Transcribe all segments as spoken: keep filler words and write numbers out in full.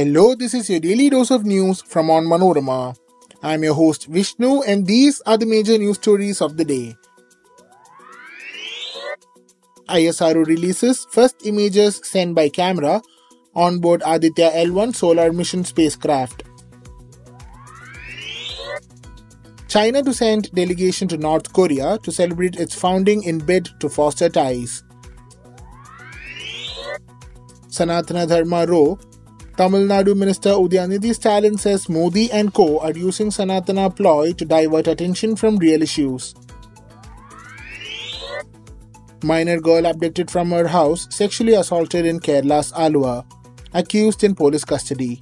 Hello, this is your daily dose of news from Onmanorama. I'm your host Vishnu and these are the major news stories of the day. I S R O releases first images sent by camera on board Aditya L one solar mission spacecraft. China to send delegation to North Korea to celebrate its founding in bid to foster ties. Sanatana Dharma row. Tamil Nadu Minister Udhayanidhi Stalin says Modi and co are using Sanatana ploy to divert attention from real issues. Minor girl abducted from her house, sexually assaulted in Kerala's Aluva, accused in police custody.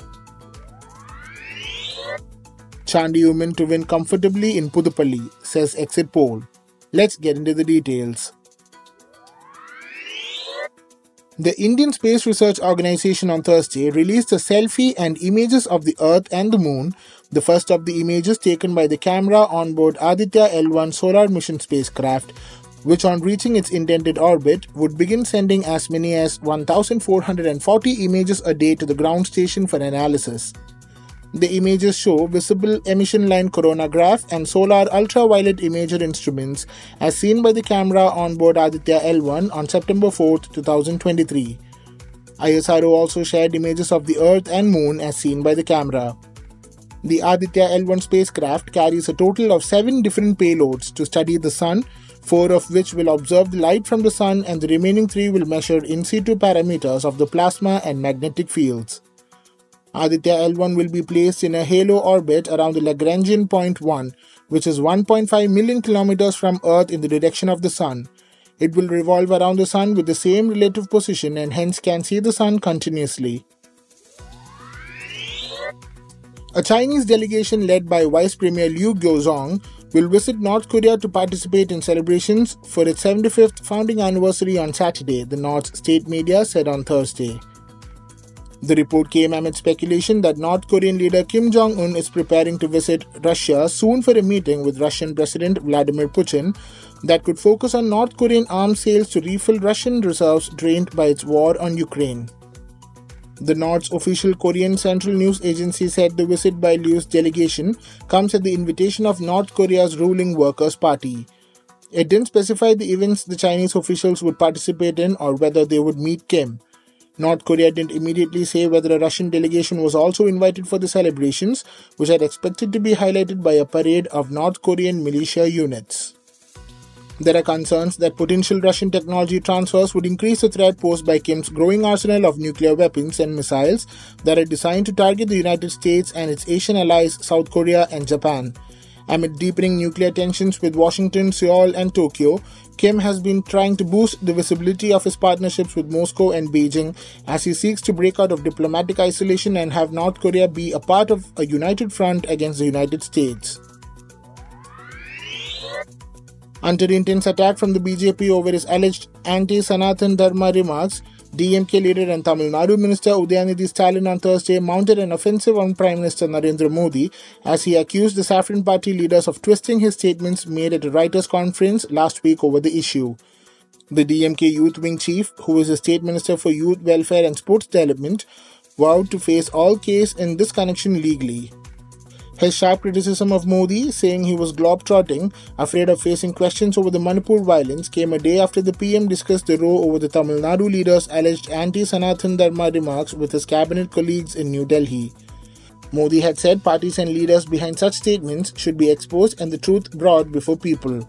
Chandy women to win comfortably in Pudupalli, says exit poll. Let's get into the details. The Indian Space Research Organisation on Thursday released a selfie and images of the Earth and the Moon, the first of the images taken by the camera on board Aditya L one solar mission spacecraft, which on reaching its intended orbit would begin sending as many as one thousand four hundred forty images a day to the ground station for analysis. The images show visible emission line coronagraph and solar ultraviolet imager instruments as seen by the camera on board Aditya L one on September fourth, two thousand twenty-three. I S R O also shared images of the Earth and Moon as seen by the camera. The Aditya L one spacecraft carries a total of seven different payloads to study the Sun, four of which will observe the light from the Sun and the remaining three will measure in situ parameters of the plasma and magnetic fields. Aditya L one will be placed in a halo orbit around the Lagrangian point one, which is one point five million kilometers from Earth in the direction of the Sun. It will revolve around the Sun with the same relative position and hence can see the Sun continuously. A Chinese delegation led by Vice Premier Liu Guozhong will visit North Korea to participate in celebrations for its seventy-fifth founding anniversary on Saturday, the North's state media said on Thursday. The report came amid speculation that North Korean leader Kim Jong-un is preparing to visit Russia soon for a meeting with Russian President Vladimir Putin that could focus on North Korean arms sales to refill Russian reserves drained by its war on Ukraine. The North's official Korean Central News Agency said the visit by Liu's delegation comes at the invitation of North Korea's ruling Workers' Party. It didn't specify the events the Chinese officials would participate in or whether they would meet Kim. North Korea didn't immediately say whether a Russian delegation was also invited for the celebrations, which are expected to be highlighted by a parade of North Korean militia units. There are concerns that potential Russian technology transfers would increase the threat posed by Kim's growing arsenal of nuclear weapons and missiles that are designed to target the United States and its Asian allies South Korea and Japan. Amid deepening nuclear tensions with Washington, Seoul and Tokyo, Kim has been trying to boost the visibility of his partnerships with Moscow and Beijing as he seeks to break out of diplomatic isolation and have North Korea be a part of a united front against the United States. Under intense attack from the B J P over his alleged anti-Sanatana Dharma remarks, D M K leader and Tamil Nadu Minister Udhayanidhi Stalin on Thursday mounted an offensive on Prime Minister Narendra Modi as he accused the Saffron Party leaders of twisting his statements made at a writers' conference last week over the issue. The D M K Youth Wing chief, who is the State Minister for Youth Welfare and Sports Development, vowed to face all cases in this connection legally. His sharp criticism of Modi, saying he was globetrotting, afraid of facing questions over the Manipur violence, came a day after the P M discussed the row over the Tamil Nadu leader's alleged anti-Sanatana Dharma remarks with his cabinet colleagues in New Delhi. Modi had said parties and leaders behind such statements should be exposed and the truth brought before people.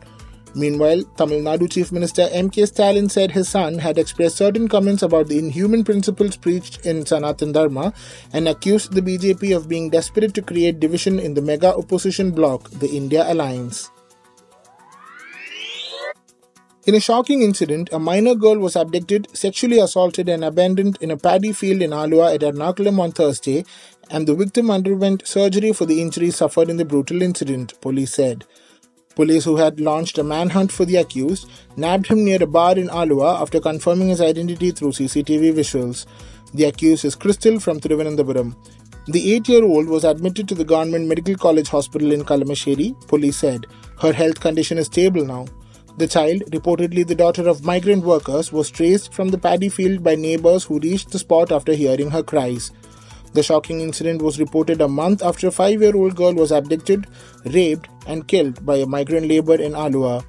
Meanwhile, Tamil Nadu Chief Minister M K Stalin said his son had expressed certain comments about the inhuman principles preached in Sanatana Dharma and accused the B J P of being desperate to create division in the mega opposition bloc, the India Alliance. In a shocking incident, a minor girl was abducted, sexually assaulted and abandoned in a paddy field in Aluva at Ernakulam on Thursday, and the victim underwent surgery for the injuries suffered in the brutal incident, police said. Police, who had launched a manhunt for the accused, nabbed him near a bar in Aluva after confirming his identity through C C T V visuals. The accused is Kristal from Thiruvananthapuram. The eight-year-old was admitted to the Government Medical College Hospital in Kalamashiri, police said. Her health condition is stable now. The child, reportedly the daughter of migrant workers, was traced from the paddy field by neighbours who reached the spot after hearing her cries. The shocking incident was reported a month after a five-year-old girl was abducted, raped, and killed by a migrant laborer in Aluva.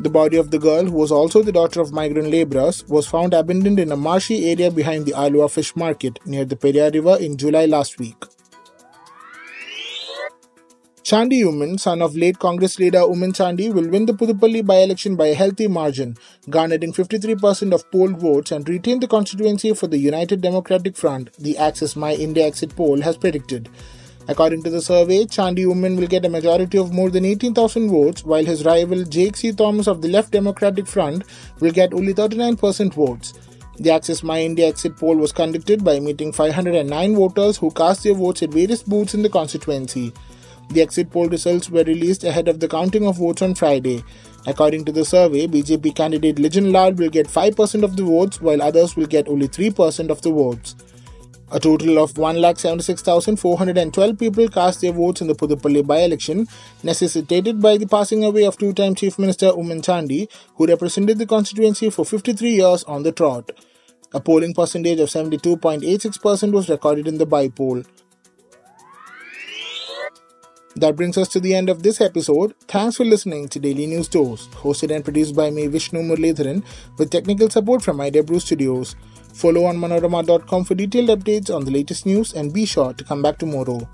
The body of the girl, who was also the daughter of migrant laborers, was found abandoned in a marshy area behind the Aluva fish market near the Periyar River in July last week. Chandy Oommen, son of late Congress leader Oommen Chandy, will win the Puduppally by-election by a healthy margin, garnering fifty-three percent of polled votes and retain the constituency for the United Democratic Front, the Access My India Exit poll has predicted. According to the survey, Chandy Oommen will get a majority of more than eighteen thousand votes, while his rival Jake C. Thomas of the Left Democratic Front will get only thirty-nine percent votes. The Access My India Exit poll was conducted by meeting five hundred nine voters who cast their votes at various booths in the constituency. The exit poll results were released ahead of the counting of votes on Friday. According to the survey, B J P candidate Lijana Lal will get five percent of the votes, while others will get only three percent of the votes. A total of one lakh seventy-six thousand four hundred twelve people cast their votes in the Puduppally by-election, necessitated by the passing away of two-time Chief Minister Oommen Chandy, who represented the constituency for fifty-three years on the trot. A polling percentage of seventy-two point eight six percent was recorded in the by-poll. That brings us to the end of this episode. Thanks for listening to Daily News Dose, hosted and produced by me, Vishnu Muralidharan, with technical support from Idea Brew Studios. Follow on Manorama dot com for detailed updates on the latest news, and be sure to come back tomorrow.